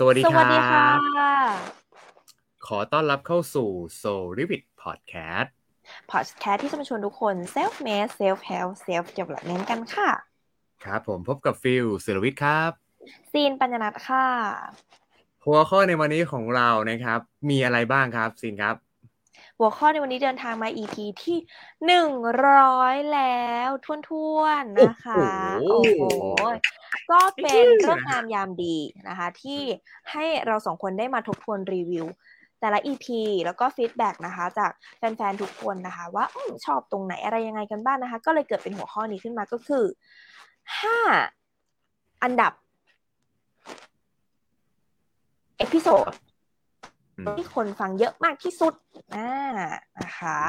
สวัสดีครับสวัสดีค่ะขอต้อนรับเข้าสู่ Soul Rivet Podcast ที่จะมาชวนทุกคน Self Made Self Help Self Development กันค่ะครับผมพบกับฟิลศิรวิทย์ครับซีนปัญญนัทค่ะหัวข้อในวันนี้ของเรานะครับมีอะไรบ้างครับซีนครับหัวข้อในวันนี้เดินทางมา EP ที่100แล้วท้วนๆนะคะโอ้โหก็เป็นเรื่องงามยามดีนะคะที่ให้เราสองคนได้มาทบทวนรีวิวแต่ละ EP แล้วก็ฟีดแบ็กนะคะจากแฟนๆทุกคนนะคะว่าชอบตรงไหนอะไรยังไงกันบ้างนะคะก็เลยเกิดเป็นหัวข้อนี้ขึ้นมาก็คือ5อันดับเอพิโซดที่คนฟังเยอะมากที่สุดนะคะ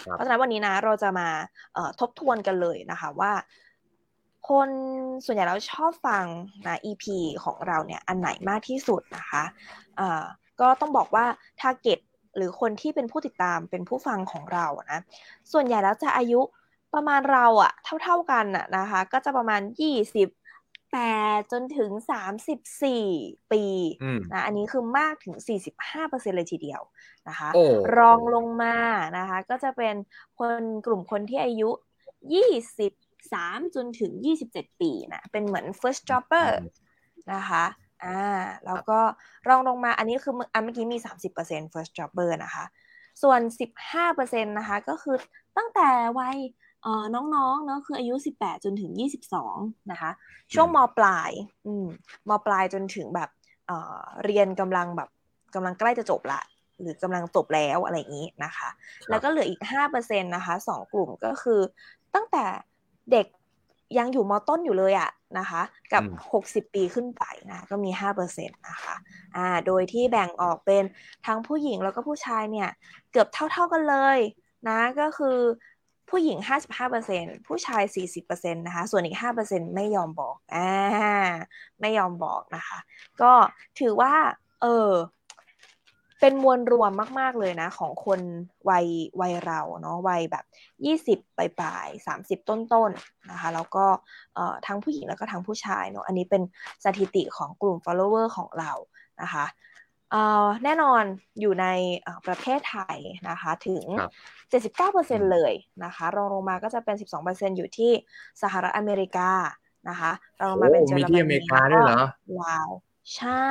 เพราะฉะนั้นวันนี้นะเราจะมาทบทวนกันเลยนะคะว่าคนส่วนใหญ่เราชอบฟังนะ EP ของเราเนี่ยอันไหนมากที่สุดนะคะก็ต้องบอกว่า target หรือคนที่เป็นผู้ติดตามเป็นผู้ฟังของเรานะส่วนใหญ่แล้วจะอายุประมาณเราอะเท่าๆกันอะนะคะก็จะประมาณ28จนถึง34ปีนะอันนี้คือมากถึง 45% เลยทีเดียวนะคะรองลงมานะคะก็จะเป็นคนกลุ่มคนที่อายุ23จนถึง27ปีนะเป็นเหมือน first jobber นะคะแล้วก็รองลงมาอันนี้คือเมื่อกี้มี 30% first jobber นะคะส่วน 15% นะคะก็คือตั้งแต่วัยน้องๆเนาะคืออายุ18จนถึง22นะคะช่วงม.ปลายจนถึงแบบเรียนกำลังใกล้จะจบละหรือกำลังจบแล้วอะไรอย่างนี้นะคะแล้วก็เหลืออีก 5% นะคะ2กลุ่มก็คือตั้งแต่เด็กยังอยู่ม.ต้นอยู่เลยอะนะคะกับ60ปีขึ้นไปนะก็มี 5% นะคะโดยที่แบ่งออกเป็นทั้งผู้หญิงแล้วก็ผู้ชายเนี่ยเกือบเท่าๆกันเลยนะก็คือผู้หญิง 55% ผู้ชาย 40% นะคะส่วนอีก 5% ไม่ยอมบอกไม่ยอมบอกนะคะก็ถือว่าเป็นมวลรวมมากๆเลยนะของคนวัยเราเนาะวัยแบบ20ปลายๆ30ต้นๆนะคะแล้วก็ทั้งผู้หญิงแล้วก็ทั้งผู้ชายเนาะอันนี้เป็นสถิติของกลุ่ม follower ของเรานะคะแน่นอนอยู่ในประเทศไทยนะคะถึง 79% เลยนะคะรองลงมาก็จะเป็น 12% อยู่ที่สหรัฐอเมริกานะคะรองลงมาเป็นเยอรมนีมีที่อเมริกาด้วยเหรอว้าวใช่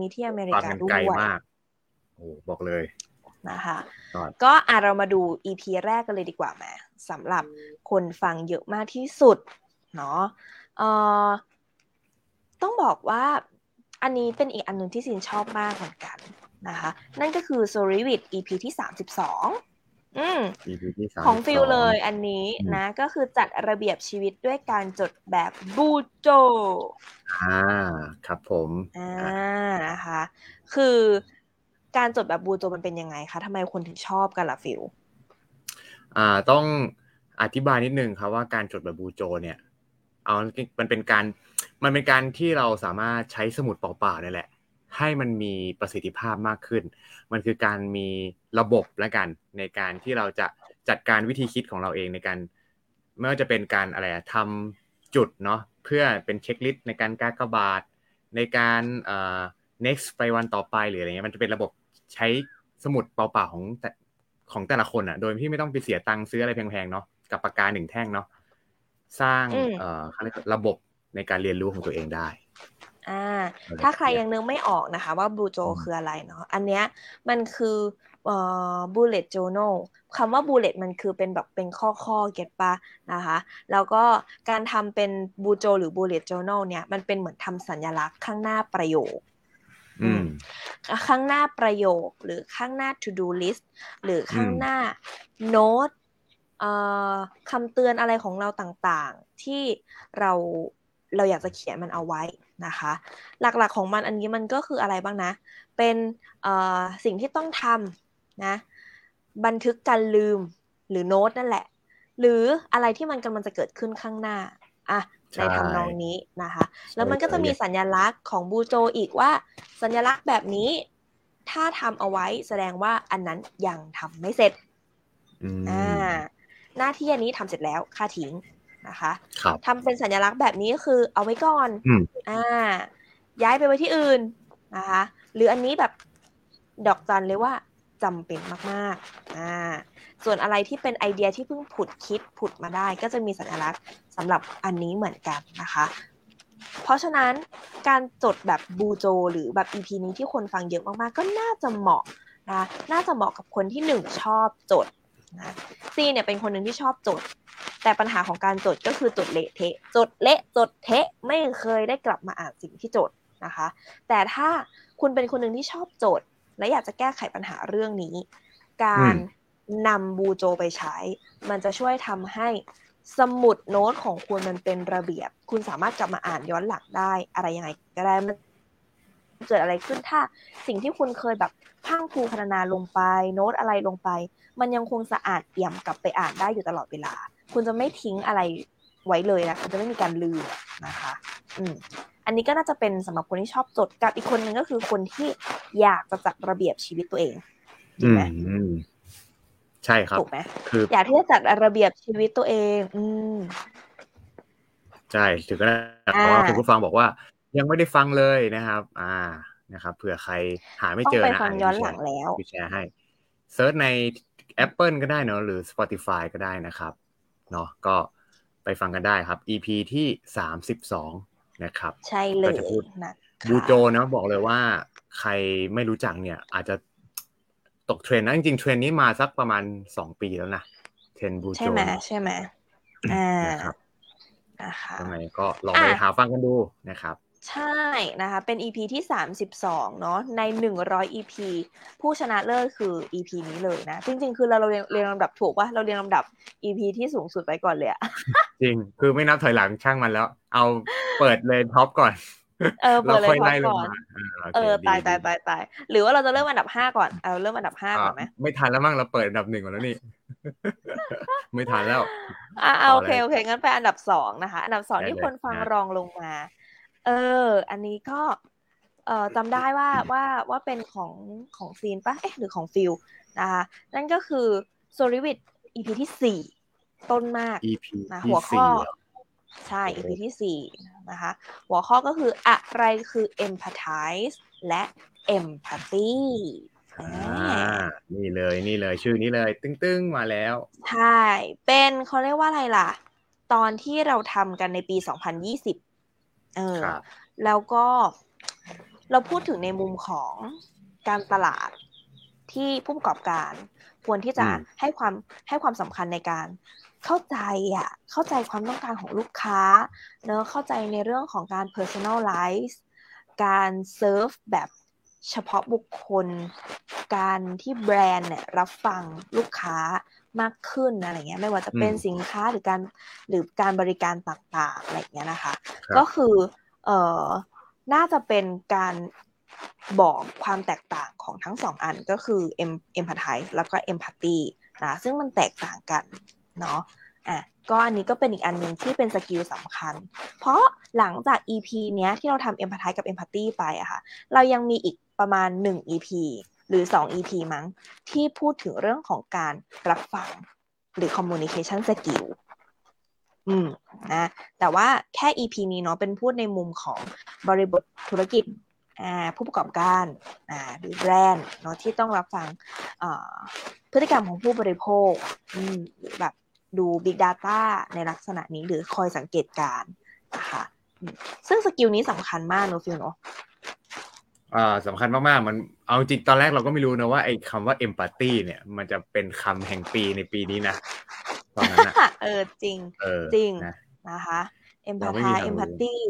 มีที่อเมริกาด้วยโอ้บอกเลยนะคะก็เรามาดู EP แรกกันเลยดีกว่าไหมสำหรับคนฟังเยอะมากที่สุดเนาะต้องบอกว่าอันนี้เป็นอีกอันนึงที่ซีนชอบมากเหมือนกันนะคะนั่นก็คือ Soul Rivet EP ที่32ของฟิลเลยอันนี้นะก็คือจัดระเบียบชีวิตด้วยการจดแบบบูโจครับผมนะคะคือการจดแบบบูโจมันเป็นยังไงคะทำไมคนถึงชอบกันล่ะฟิลต้องอธิบายนิดนึงครับว่าการจดแบบบูโจเนี่ยมันเป็นการที่เราสามารถใช้สมุดเปล่าๆนี่แหละให้มันมีประสิทธิภาพมากขึ้นมันคือการมีระบบละกันในการที่เราจะจัดการวิธีคิดของเราเองในการไม่ว่าจะเป็นการอะไรทำจุดเนาะเพื่อเป็นเช็คลิสต์ในการกากบาทในการnext ไปวันต่อไปหรืออะไรเงี้ยมันจะเป็นระบบใช้สมุดเปล่าๆของแต่ละคนอ่ะโดยที่ไม่ต้องไปเสียตังค์ซื้ออะไรแพงๆเนาะกับปากกา1แท่งเนาะสร้างระบบในการเรียนรู้ของตัวเองได้ถ้าใครยังนึกไม่ออกนะคะว่าบูโจคืออะไรเนาะอันเนี้ยมันคือbullet journal คำว่า bullet มันคือเป็นแบบเป็นข้อเก็บปะนะคะแล้วก็การทำเป็นบูโจหรือ bullet journal เนี่ยมันเป็นเหมือนทำสัญลักษณ์ข้างหน้าประโยคข้างหน้าประโยคหรือข้างหน้า to do list หรือข้างหน้า noteคำเตือนอะไรของเราต่างๆที่เราอยากจะเขียนมันเอาไว้นะคะหลักๆของมันอันนี้มันก็คืออะไรบ้างนะเป็นสิ่งที่ต้องทำนะบันทึกการลืมหรือโน้ตนั่นแหละหรืออะไรที่มันกำลังจะเกิดขึ้นข้างหน้าในทำนองนี้นะคะแล้วมันก็จะมีสัญลักษณ์ของบูโจอีกว่าสัญลักษณ์แบบนี้ถ้าทำเอาไว้แสดงว่าอันนั้นยังทำไม่เสร็จหน้าที่อันนี้ทำเสร็จแล้วค่าทิ้งนะคะทำเป็นสัญลักษณ์แบบนี้คือเอาไว้ก่อน ย้ายไปไว้ที่อื่นนะคะหรืออันนี้แบบดอกจันเลยว่าจำเป็นมากๆส่วนอะไรที่เป็นไอเดียที่เพิ่งผุดคิดผุดมาได้ก็จะมีสัญลักษณ์สำหรับอันนี้เหมือนกันนะคะเพราะฉะนั้นการจดแบบบูโจหรือแบบ EP นี้ที่คนฟังเยอะมากๆก็น่าจะเหมาะนะน่าจะเหมาะกับคนที่1ชอบจดนะซีเนี่ยเป็นคนหนึ่งที่ชอบจดแต่ปัญหาของการจดก็คือจดเละเทะไม่เคยได้กลับมาอ่านสิ่งที่จดนะคะแต่ถ้าคุณเป็นคนหนึ่งที่ชอบจดและอยากจะแก้ไขปัญหาเรื่องนี้การนำบูโจไปใช้มันจะช่วยทำให้สมุดโน้ตของคุณมันเป็นระเบียบคุณสามารถกลับมาอ่านย้อนหลังได้อะไรยังไงก็ได้มันเกิดอะไรขึ้นถ้าสิ่งที่คุณเคยแบบพรั่งพรูพรรณนาลงไปโน้ตอะไรลงไปมันยังคงสะอาดเอี่ยมกลับไปอ่านได้อยู่ตลอดเวลาคุณจะไม่ทิ้งอะไรไว้เลยนะคุณจะไม่มีการลืมนะคะอันนี้ก็น่าจะเป็นสำหรับคนที่ชอบจดกับอีกคนนึงก็คือคนที่อยากจะจัดระเบียบชีวิตตัวเองถูกไหมใช่ครับถูกไหมคืออยากที่จะจัดระเบียบชีวิตตัวเองใช่ถึงก็ได้เพราะว่าคุณผู้ฟังบอกว่ายังไม่ได้ฟังเลยนะครับนะครับเผื่อใครหาไม่เจอนะต้องไปฟังย้อนหลังแล้วแชร์ให้เซิร์ชใน Apple ก็ได้เนาะหรือ Spotify ก็ได้นะครับเนาะก็ไปฟังกันได้ครับ EP ที่32นะครับใช่เลยจะพูดบูโจนะบอกเลยว่าใครไม่รู้จักเนี่ยอาจจะตกเทรนด์นะจริงๆเทรนด์นี้มาสักประมาณ2ปีแล้วนะเทรนด์บูโจใช่ไหมใช่ไหมนะครับยังไงก็ลองไปหาฟังกันดูนะครับใช่นะคะเป็น EP ที่32เนาะใน100 EP ผู้ชนะเลิศคือ EP นี้เลยนะจริงๆคือเราเรียงลำดับถูกป่ะเราเรียงลำดับ EP ที่สูงสุดไปก่อนเลยอะจริงคือไม่นับถอยหลังช่างมันแล้วเอาเปิดเลยท็อปก่อนเปิดเลยท็อปก่อนตายหรือว่าเราจะเริ่มอันดับ5ก่อนเอาเริ่มอันดับ5ก่อนมั้ยไม่ทันแล้วมั้งเราเปิดอันดับ1ก่อนแล้วนี่ไม่ทันแล้วโอเคโอเคงั้นไปอันดับ2นะคะอันดับ2ที่คนฟังรองลงมาอันนี้ก็จำได้ว่าเป็นของซีนป่ะหรือของฟิลนะคะนั่นก็คือโซลิวิท EP ที่4ต้นมาก EP นะหัวข้อใช่ EP ที่4นะคะหัวข้อก็คืออะไรคือ Empathize และ Empathy นี่เลยชื่อนี้เลยตึ้งๆมาแล้วใช่เป็นเขาเรียกว่าอะไรล่ะตอนที่เราทำกันในปี2020แล้วก็เราพูดถึงในมุมของการตลาดที่ผู้ประกอบการควรที่จะให้ความสำคัญในการเข้าใจความต้องการของลูกค้าเนอะเข้าใจในเรื่องของการ personalize การ serve แบบเฉพาะบุคคลการที่แบรนด์เนี่ยรับฟังลูกค้ามากขึ้นอะไรเงี้ยไม่ว่าจะเป็นสินค้าหรือการบริการต่างๆอะไรเงี้ยนะคะก็คือน่าจะเป็นการบอกความแตกต่างของทั้งสองอันก็คือ empathize แล้วก็ empathy นะซึ่งมันแตกต่างกันเนาะก็อันนี้ก็เป็นอีกอันนึงที่เป็นสกิลสำคัญเพราะหลังจาก EP เนี้ยที่เราทำ empathize กับ empathy ไปอะค่ะเรายังมีอีกประมาณ1 EPหรือ2 EP มั้งที่พูดถึงเรื่องของการรับฟังหรือ communication skill นะแต่ว่าแค่ EP นี้เนาะเป็นพูดในมุมของบริบทธุรกิจผู้ประกอบการหรือแบรนด์เนาะที่ต้องรับฟังพฤติกรรมของผู้บริโภคแบบดู big data ในลักษณะนี้หรือคอยสังเกตการณ์นะคะซึ่งสกิลนี้สำคัญมากเนาะฟิวเนาะสำคัญมากๆมันเอาจริงตอนแรกเราก็ไม่รู้นะว่าไอ้คำว่า empathy เนี่ยมันจะเป็นคำแห่งปีในปีนี้นะตอนนั้นนะจริงนะคะ empathy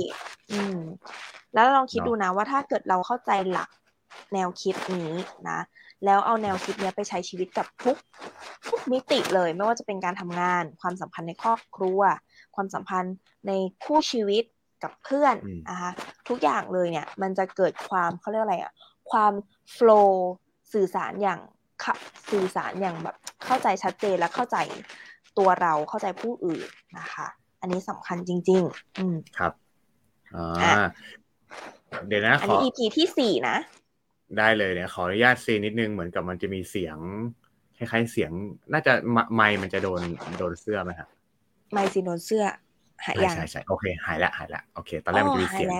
แล้วลองคิดดูนะว่าถ้าเกิดเราเข้าใจหลักแนวคิดนี้นะแล้วเอาแนวคิดนี้ไปใช้ชีวิตกับทุกมิติเลยไม่ว่าจะเป็นการทำงานความสัมพันธ์ในครอบครัวความสัมพันธ์ในคู่ชีวิตกับเพื่อนนะคะทุกอย่างเลยเนี่ยมันจะเกิดความเขาเรียกอะไรอะความโฟลว์สื่อสารอย่างแบบเข้าใจชัดเจนและเข้าใจตัวเราเข้าใจผู้อื่นนะคะอันนี้สำคัญจริงๆครับเดี๋ยวนะอันนี้ EP ที่4นะได้เลยเนี่ยขออนุญาตซีนิดนึงเหมือนกับมันจะมีเสียงคล้ายๆเสียงน่าจะไมค์มันจะโดนเสื้อไหมครับไมค์ซีโดนเสื้อใช่ๆโอเคหายละโอเคตอนแรกมันจะมีเสียง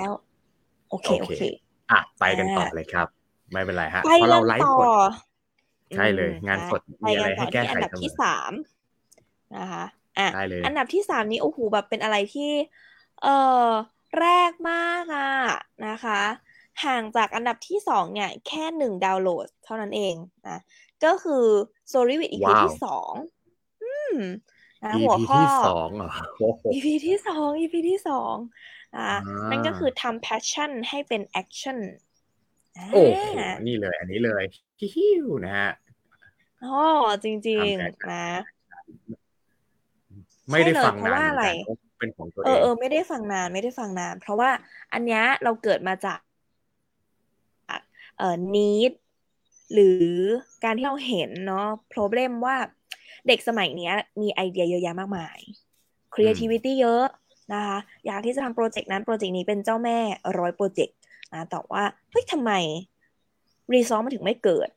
โอเคโอเคอ่ะไปกันต่อเลยครับไม่เป็นไรฮะเพราะเราไลฟ์สดใช่เลยงานสดมีอะไรให้แก้ไขอันดับที่3นะคะอ่ะอันดับที่3นี้โอ้โหแบบเป็นอะไรที่แรกมากอ่ะนะคะห่างจากอันดับที่2เนี่ยแค่1ดาวน์โหลดเท่านั้นเองนะก็คือ Solivit EP ที่2หัวข้อ EP ที่2เหรอ EP ที่2 EP ที่2นั่นก็คือทำ passion ให้เป็น action โอ้นี่เลยอันนี้เลยฮิ้วนะฮะอ๋อจริงๆนะไม่ได้ฟังนานเป็นของตัวเองไม่ได้ฟังนานเพราะว่าอันเนี้ยเราเกิดมาจากneed หรือการที่เราเห็นเนาะ problem ว่าเด็กสมัยเนี้ยมีไอเดียเยอะแยะมากมาย creativity เยอะนะคะอยากที่จะทำโปรเจกต์นั้นโปรเจกต์นี้เป็นเจ้าแม่100โปรเจกต์นะแต่ว่าเฮ้ยทำไม resource มันถึงไม่เกิด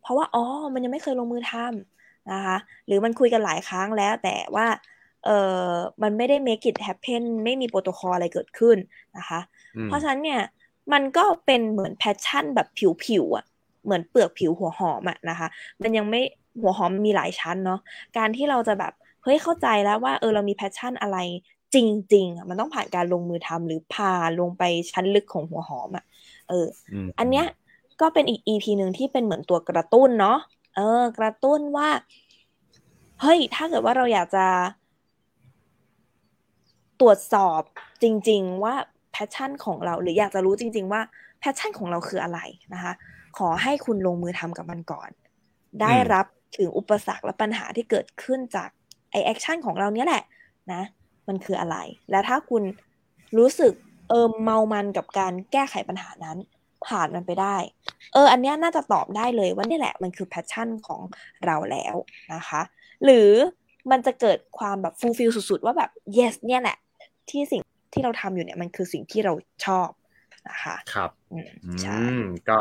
เพราะว่าอ๋อมันยังไม่เคยลงมือทำนะคะหรือมันคุยกันหลายครั้งแล้วแต่ว่ามันไม่ได้ make it happen ไม่มีโปรโตคอลอะไรเกิดขึ้นนะคะเพราะฉะนั้นเนี่ยมันก็เป็นเหมือนแพชชั่นแบบผิวๆอ่ะเหมือนเปลือกผิวหัวหอมอ่ะนะคะมันยังไม่หัวหอมมีหลายชั้นเนาะการที่เราจะแบบเฮ้ยเข้าใจแล้วว่าเรามีแพชชั่นอะไรจริงๆมันต้องผ่านการลงมือทำหรือพาลงไปชั้นลึกของหัวหอมอ่ะอันเนี้ยก็เป็นอีก EP นึงที่เป็นเหมือนตัวกระตุ้นเนาะกระตุ้นว่าเฮ้ยถ้าเกิดว่าเราอยากจะตรวจสอบจริงๆว่าแพชชั่นของเราหรืออยากจะรู้จริงๆว่าแพชชั่นของเราคืออะไรนะคะขอให้คุณลงมือทำกับมันก่อนได้รับถึงอุปสรรคและปัญหาที่เกิดขึ้นจากไอแอคชั่นของเราเนี้ยแหละนะมันคืออะไรและถ้าคุณรู้สึกเมามันกับการแก้ไขปัญหานั้นผ่านมันไปได้อันเนี้ยน่าจะตอบได้เลยว่านี่แหละมันคือแพชชั่นของเราแล้วนะคะหรือมันจะเกิดความแบบฟูลฟิลสุดๆว่าแบบ yes เนี่ยแหละที่สิ่งที่เราทำอยู่เนี่ยมันคือสิ่งที่เราชอบนะคะครับใช่ก็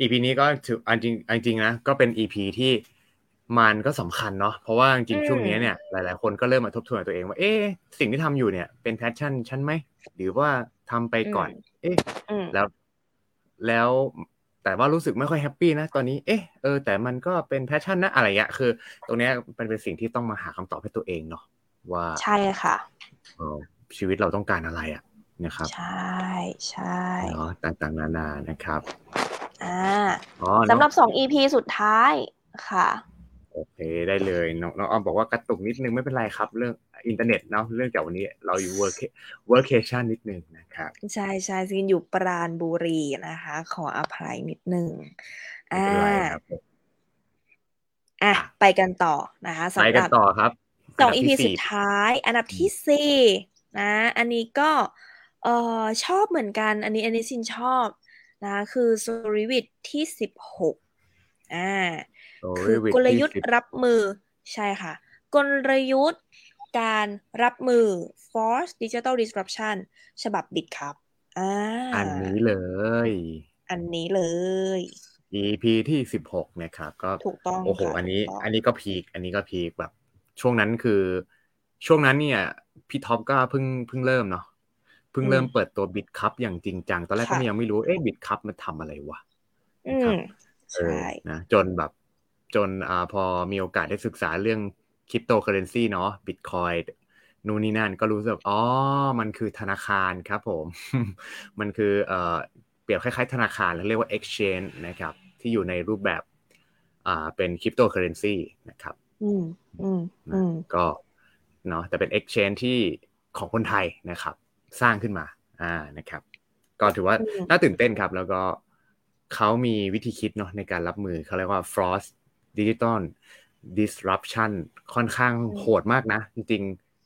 EP นี้ก็ถือจริงนะก็เป็น EP ที่มันก็สำคัญเนาะเพราะว่าจริงช่วงนี้เนี่ยหลายๆคนก็เริ่มมาทบทวนตัวเองว่าสิ่งที่ทำอยู่เนี่ยเป็นแพชชั่นฉันไหมหรือว่าทำไปก่อนแล้วแต่ว่ารู้สึกไม่ค่อยแฮปปี้นะตอนนี้แต่มันก็เป็นแพชชั่นนะอะไรอย่างเงี้ยคือตรงนี้มันเป็นสิ่งที่ต้องมาหาคำตอบให้ตัวเองเนาะว่าใช่ค่ะชีวิตเราต้องการอะไรอ่ะนะครับใช่ๆเนาะต่างๆนานานะครับสำหรับ2 EP สุดท้ายค่ะโอเคได้เลยน้องอ้อมบอกว่ากระตุกนิดนึงไม่เป็นไรครับเรื่องอินเทอร์เน็ตเนาะเรื่องจากวันนี้เราอยู่เวิร์คเคชั่นนิดนึงนะครับใช่ๆซินอยู่ปราณบุรีนะคะขออภัยนิดนึงไปกันต่อนะคะสำหรับไปกันต่อครับ2 EP สุดท้ายอันดับที่4นะอันนี้ก็ชอบเหมือนกันอันนี้ซินชอบนะคือ Solivit ที่16คือกลยุทธ์รับมือใช่ค่ะกลยุทธ์การรับมือ Force Digital Disruption ฉบับบิตครับอันนี้เลยEP ที่16นะครับก็ถูกต้องโอ้โหอันนี้ก็พีคแบบช่วงนั้นคือช่วงนั้นเนี่ยพี่ท็อปก็เพิ่งเริ่มเนาะเพิ่งเริ่มเปิดตัว Bit Cup อย่างจริงจังตอนแรกก็ยังไม่รู้Bit Cup มันทำอะไรวะใช่นะจนพอมีโอกาสได้ศึกษาเรื่องคริปโตเคอเรนซีเนาะ Bitcoin นู่นนี่นั่นก็รู้สึกมันคือธนาคารครับผม มันคือเปรียบคล้ายๆธนาคารแล้วเรียกว่า Exchange นะครับที่อยู่ในรูปแบบเป็นคริปโตเคอเรนซีนะครับก็เนาะแต่เป็น exchange ที่ของคนไทยนะครับสร้างขึ้นมานะครับก็ถือว่าน่าตื่นเต้นครับแล้วก็เขามีวิธีคิดเนาะในการรับมือเขาเรียกว่า Frost Digital Disruption ค่อนข้างโหดมากนะจริง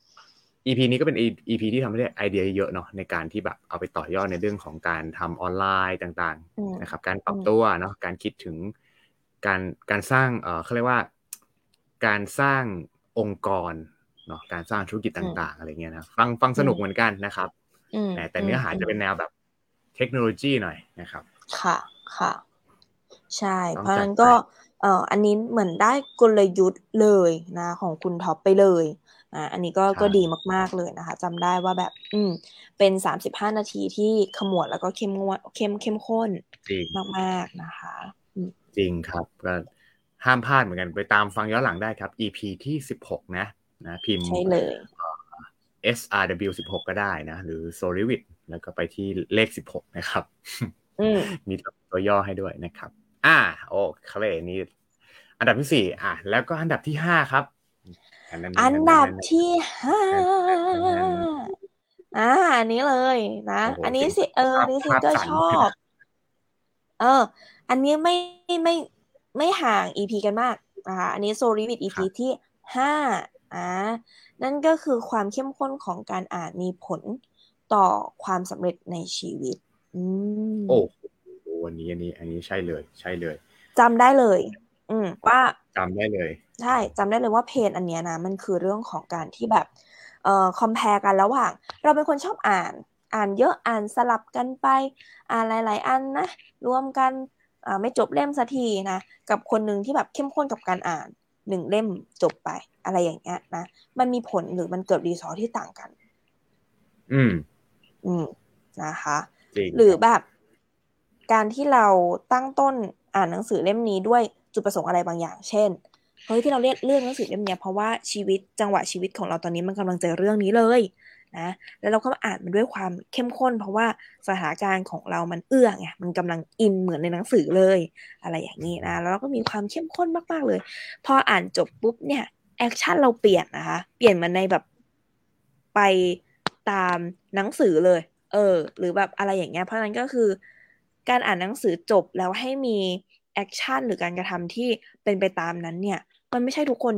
ๆ EP นี้ก็เป็น EP ที่ทำให้ได้ไอเดียเยอะเนาะในการที่แบบเอาไปต่อยอดในเรื่องของการทำออนไลน์ต่างๆนะครับการปรับตัวเนาะการคิดถึงการสร้างเขาเรียกว่าการสร้างองค์กรเนาะการสร้างธุรกิจต่างๆอะไรเงี้ยนะฟังสนุกเหมือนกันนะครับแต่เนื้อหาจะเป็นแนวแบบเทคโนโลยีหน่อยนะครับค่ะใช่เพราะงั้นก็อันนี้เหมือนได้กลยุทธ์เลยนะของคุณท็อปไปเลย อันนี้ก็ดีมากๆเลยนะคะจำได้ว่าแบบเป็น35นาทีที่ขมวดแล้วก็เข้มงวดเข้มข้นมากๆนะคะจริงครับก็ห้ามพลาดเหมือนกันไปตามฟังย้อนหลังได้ครับ EP ที่16นะพิมพ์ใช่เลย SRW 16ก็ได้นะหรือ Solivit แล้วก็ไปที่เลข16นะครับมีตัวย่อให้ด้วยนะครับโอเคนี่อันดับที่4แล้วก็อันดับที่5ครับอันดับที่5อันนี้เลยนะอันนี้สิอันนี้สิก็ชอบอันนี้ไม่ห่าง EP กันมากนะคะอันนี้โซลิวิด EP ที่5นั่นก็คือความเข้มข้นของการอ่านมีผลต่อความสำเร็จในชีวิตโอ้วันนี้อันนี้ใช่เลยจำได้เลยว่าจำได้เลยใช่จำได้เลยว่าเพนอันเนี้ยนะมันคือเรื่องของการที่แบบคอมแพร์กันระหว่างเราเป็นคนชอบอ่านเยอะอ่านสลับกันไปอ่านหลายๆอันนะรวมกันไม่จบเล่มสักทีนะกับคนหนึ่งที่แบบเข้มข้นกับการอ่าน1เล่มจบไปอะไรอย่างเงี้ยนะมันมีผลหรือมันเกิดรีซอสที่ต่างกันนะคะหรือแบบการที่เราตั้งต้นอ่านหนังสือเล่มนี้ด้วยจุดประสงค์อะไรบางอย่างเช่นเฮ้ยที่เราเลือกหนังสือเล่มนี้เพราะว่าชีวิตจังหวะชีวิตของเราตอนนี้มันกำลังเจอเรื่องนี้เลยนะแล้วเราก็อ่านมันด้วยความเข้มข้นเพราะว่าสถานการณ์ของเรามันเอื้อไงมันกำลังอินเหมือนในหนังสือเลยอะไรอย่างนี้นะแล้วเราก็มีความเข้มข้นมากๆเลยพออ่านจบปุ๊บเนี่ยแอคชั่นเราเปลี่ยนนะคะเปลี่ยนมันในแบบไปตามหนังสือเลยหรือแบบอะไรอย่างเงี้ยเพราะนั้นก็คือการอ่านหนังสือจบแล้วให้มีแอคชั่นหรือการกระทำที่เป็นไปตามนั้นเนี่ยมันไม่ใช่ทุกคน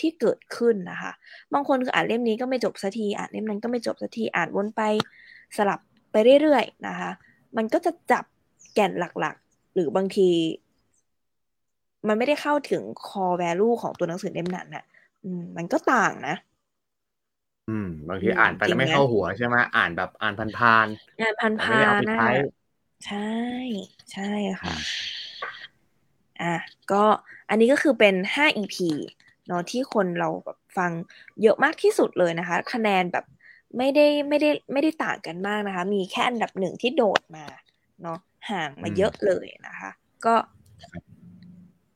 ที่เกิดขึ้นนะคะบางคนคืออ่านเล่มนี้ก็ไม่จบสักทีอ่านเล่มนั้นก็ไม่จบสักทีอ่านวนไปสลับไปเรื่อยๆนะคะมันก็จะจับแก่นหลักๆหรือบางทีมันไม่ได้เข้าถึง core value ของตัวหนังสือเล่มนั้นน่ะมันก็ต่างนะบางทีอ่านไปแล้วไม่เข้าหัวใช่ไหมอ่านแบบอ่านพันๆนะใช่ค่ะก็อันนี้ก็คือเป็น5 EP เนาะที่คนเราแบบฟังเยอะมากที่สุดเลยนะคะคะแนนแบบไม่ได้ต่างกันมากนะคะมีแค่อันดับ1ที่โดดมาเนาะห่างมาเยอะเลยนะคะก็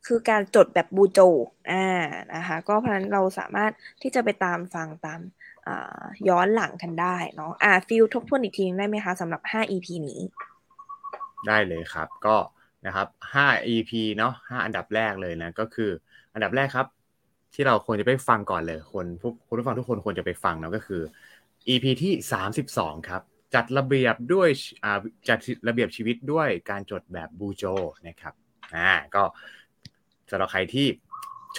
คือการจดแบบบูโจนะคะก็เพราะฉะนั้นเราสามารถที่จะไปตามฟังตามย้อนหลังกันได้เนาะฟิลทบทวนอีกทีได้ไหมคะสำหรับ5 EP นี้ได้เลยครับก็นะครับ5 EP เนาะ5อันดับแรกเลยนะก็คืออันดับแรกครับที่เราควรจะไปฟังก่อนเลยคนผู้ฟังทุกคนควรจะไปฟังเนาะก็คือ EP ที่32ครับจัดระเบียบชีวิตด้วยการจดแบบบูโจนะครับก็สำหรับใครที่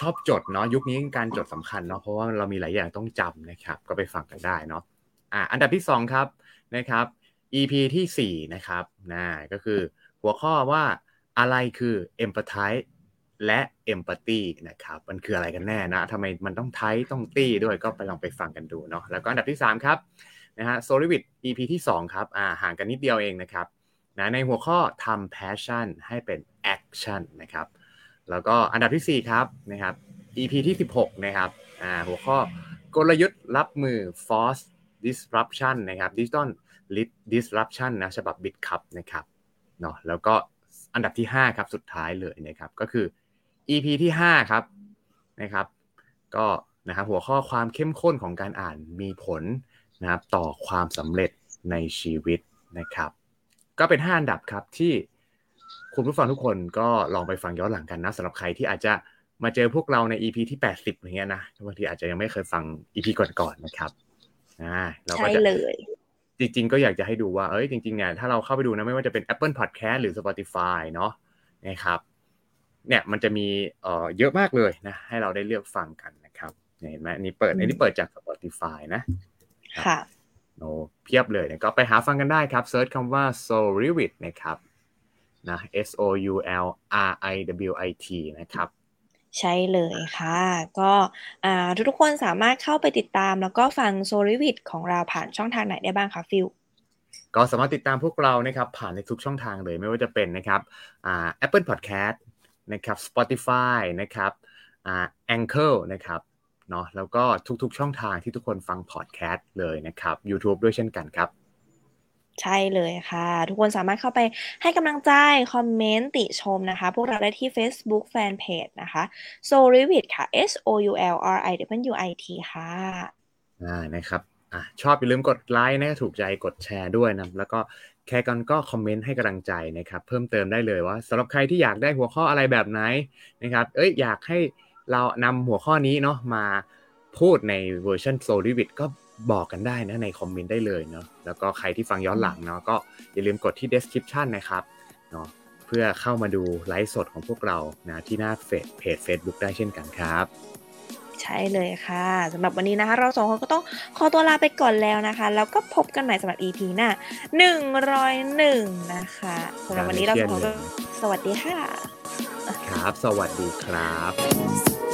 ชอบจดเนาะยุคนี้การจดสำคัญเนาะเพราะว่าเรามีหลายอย่างต้องจำนะครับก็ไปฟังกันได้เนาะอันดับที่2ครับนะครับ EP ที่4นะครับก็คือหัวข้อว่าอะไรคือ empathy และ empathy นะครับมันคืออะไรกันแน่นะทำไมมันต้องไทยต้องตี้ด้วยก็ไปลองไปฟังกันดูเนาะแล้วก็อันดับที่3ครับนะฮะ Solivit EP ที่2ครับห่างกันนิดเดียวเองนะครับนะในหัวข้อทำ passion ให้เป็น action นะครับแล้วก็อันดับที่4ครับนะครับ EP ที่16นะครับหัวข้อกลยุทธ์รับมือ force disruption นะครับ digital disruption นะฉบับ BitCup นะครับเนาะแล้วก็อันดับที่5ครับสุดท้ายเลยนะครับก็คือ EP ที่5ครับนะครับก็นะครับหัวข้อความเข้มข้นของการอ่านมีผลนะครับต่อความสำเร็จในชีวิตนะครับก็เป็น5อันดับครับที่คุณผู้ฟังทุกคนก็ลองไปฟังย้อนหลังกันนะสำหรับใครที่อาจจะมาเจอพวกเราใน EP ที่80อย่างเงี้ยนะบางทีอาจจะยังไม่เคยฟัง EP ก่อนๆนะครับเราก็จะจริงๆก็อยากจะให้ดูว่าจริงๆเนี่ยถ้าเราเข้าไปดูนะไม่ว่าจะเป็น Apple Podcast หรือ Spotify เนาะนะครับเนี่ยมันจะมีเยอะมากเลยนะให้เราได้เลือกฟังกันนะครับเห็นไหมนี่เปิดจาก Spotify นะค่ะโอ้เพียบเลยเนี่ยก็ไปหาฟังกันได้ครับเซิร์ชคำว่า Solivit นะครับนะ S O U L R I W I T นะครับใช่เลยค่ะก็ทุกคนสามารถเข้าไปติดตามแล้วก็ฟัง Solivit ของเราผ่านช่องทางไหนได้บ้างคะฟิลก็สามารถติดตามพวกเรานะครับผ่านในทุกช่องทางเลยไม่ว่าจะเป็นนะครับApple Podcast นะครับ Spotify นะครับAnchor นะครับ เนาะแล้วก็ทุกๆช่องทางที่ทุกคนฟังพอดแคสต์เลยนะครับ YouTube ด้วยเช่นกันครับใช่เลยค่ะทุกคนสามารถเข้าไปให้กำลังใจคอมเมนต์ติชมนะคะพวกเราได้ที่ Facebook Fanpage นะคะ Soulrivit ค่ะ SOULRIVIT ค่ะนะครับชอบอย่าลืมกดไลค์นะถูกใจกดแชร์ด้วยนะแล้วก็แค่กันก็คอมเมนต์ให้กำลังใจนะครับเพิ่มเติมได้เลยว่าสำหรับใครที่อยากได้หัวข้ออะไรแบบไหนนะครับอยากให้เรานำหัวข้อนี้เนาะมาพูดในเวอร์ชัน Soulrivit ก็บอกกันได้นะในคอมเมนต์ได้เลยเนาะแล้วก็ใครที่ฟังย้อนหลังเนาะก็อย่าลืมกดที่ description นะครับเนาะเพื่อเข้ามาดูไลฟ์สดของพวกเรานะที่หน้าเพจ Facebook ได้เช่นกันครับใช่เลยค่ะสำหรับวันนี้นะคะเราสองคนก็ต้องขอตัวลาไปก่อนแล้วนะคะแล้วก็พบกันใหม่สำหรับ EP หน้า101นะคะสำหรับวันนี้เราสวัสดีค่ะครับสวัสดีครับ